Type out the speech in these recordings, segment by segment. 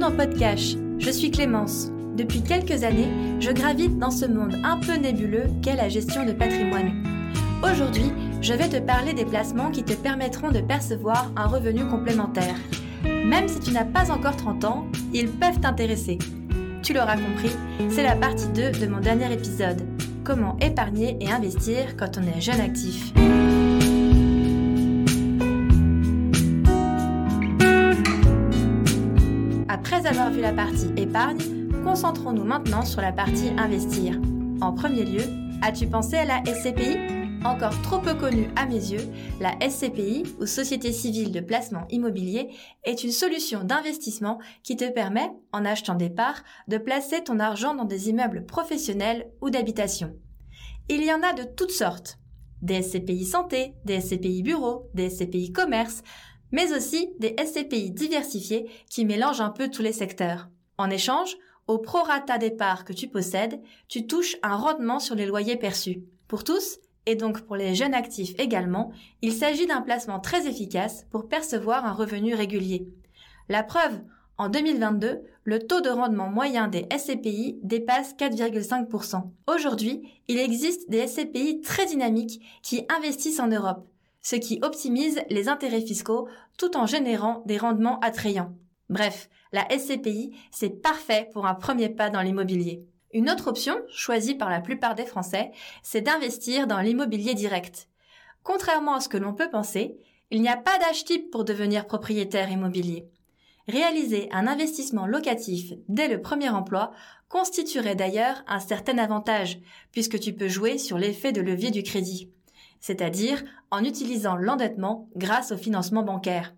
dans PodCash, je suis Clémence. Depuis quelques années, je gravite dans ce monde un peu nébuleux qu'est la gestion de patrimoine. Aujourd'hui, je vais te parler des placements qui te permettront de percevoir un revenu complémentaire. Même si tu n'as pas encore 30 ans, ils peuvent t'intéresser. Tu l'auras compris, c'est la partie 2 de mon dernier épisode. Comment épargner et investir quand on est jeune actif ? Après avoir vu la partie épargne, concentrons-nous maintenant sur la partie investir. En premier lieu, as-tu pensé à la SCPI ? Encore trop peu connue à mes yeux, la SCPI, ou Société Civile de Placement Immobilier, est une solution d'investissement qui te permet, en achetant des parts, de placer ton argent dans des immeubles professionnels ou d'habitation. Il y en a de toutes sortes. Des SCPI santé, des SCPI bureaux, des SCPI commerce, mais aussi des SCPI diversifiés qui mélangent un peu tous les secteurs. En échange, au prorata des parts que tu possèdes, tu touches un rendement sur les loyers perçus. Pour tous, et donc pour les jeunes actifs également, il s'agit d'un placement très efficace pour percevoir un revenu régulier. La preuve, en 2022, le taux de rendement moyen des SCPI dépasse 4,5%. Aujourd'hui, il existe des SCPI très dynamiques qui investissent en Europe, ce qui optimise les intérêts fiscaux tout en générant des rendements attrayants. Bref, la SCPI, c'est parfait pour un premier pas dans l'immobilier. Une autre option, choisie par la plupart des Français, c'est d'investir dans l'immobilier direct. Contrairement à ce que l'on peut penser, il n'y a pas d'âge type pour devenir propriétaire immobilier. Réaliser un investissement locatif dès le premier emploi constituerait d'ailleurs un certain avantage, puisque tu peux jouer sur l'effet de levier du crédit, c'est-à-dire en utilisant l'endettement grâce au financement bancaire.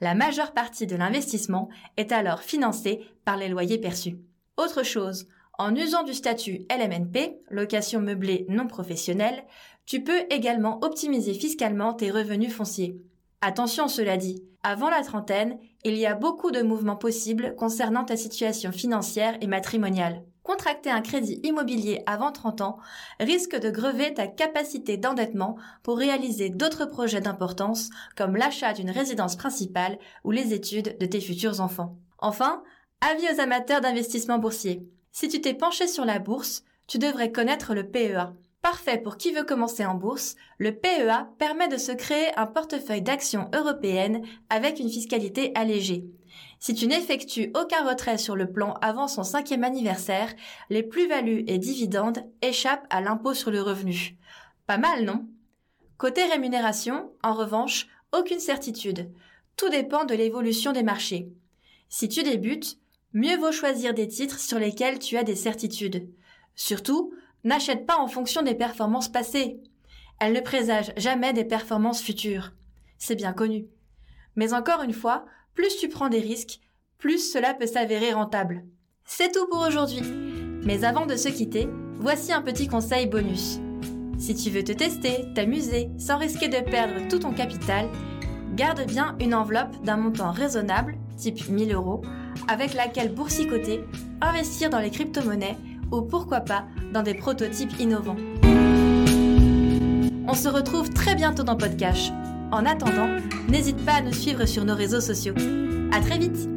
La majeure partie de l'investissement est alors financée par les loyers perçus. Autre chose, en usant du statut LMNP, location meublée non professionnelle, tu peux également optimiser fiscalement tes revenus fonciers. Attention, cela dit, avant la trentaine, il y a beaucoup de mouvements possibles concernant ta situation financière et matrimoniale. Contracter un crédit immobilier avant 30 ans risque de grever ta capacité d'endettement pour réaliser d'autres projets d'importance comme l'achat d'une résidence principale ou les études de tes futurs enfants. Enfin, avis aux amateurs d'investissement boursier. Si tu t'es penché sur la bourse, tu devrais connaître le PEA. Parfait pour qui veut commencer en bourse, le PEA permet de se créer un portefeuille d'actions européennes avec une fiscalité allégée. Si tu n'effectues aucun retrait sur le plan avant son 5e anniversaire, les plus-values et dividendes échappent à l'impôt sur le revenu. Pas mal, non ? Côté rémunération, en revanche, aucune certitude. Tout dépend de l'évolution des marchés. Si tu débutes, mieux vaut choisir des titres sur lesquels tu as des certitudes. Surtout, n'achète pas en fonction des performances passées. Elles ne présagent jamais des performances futures. C'est bien connu. Mais encore une fois, plus tu prends des risques, plus cela peut s'avérer rentable. C'est tout pour aujourd'hui. Mais avant de se quitter, voici un petit conseil bonus. Si tu veux te tester, t'amuser, sans risquer de perdre tout ton capital, garde bien une enveloppe d'un montant raisonnable, type 1 000 €, avec laquelle boursicoter, investir dans les crypto-monnaies ou pourquoi pas dans des prototypes innovants. On se retrouve très bientôt dans PodCash. En attendant, n'hésite pas à nous suivre sur nos réseaux sociaux. À très vite!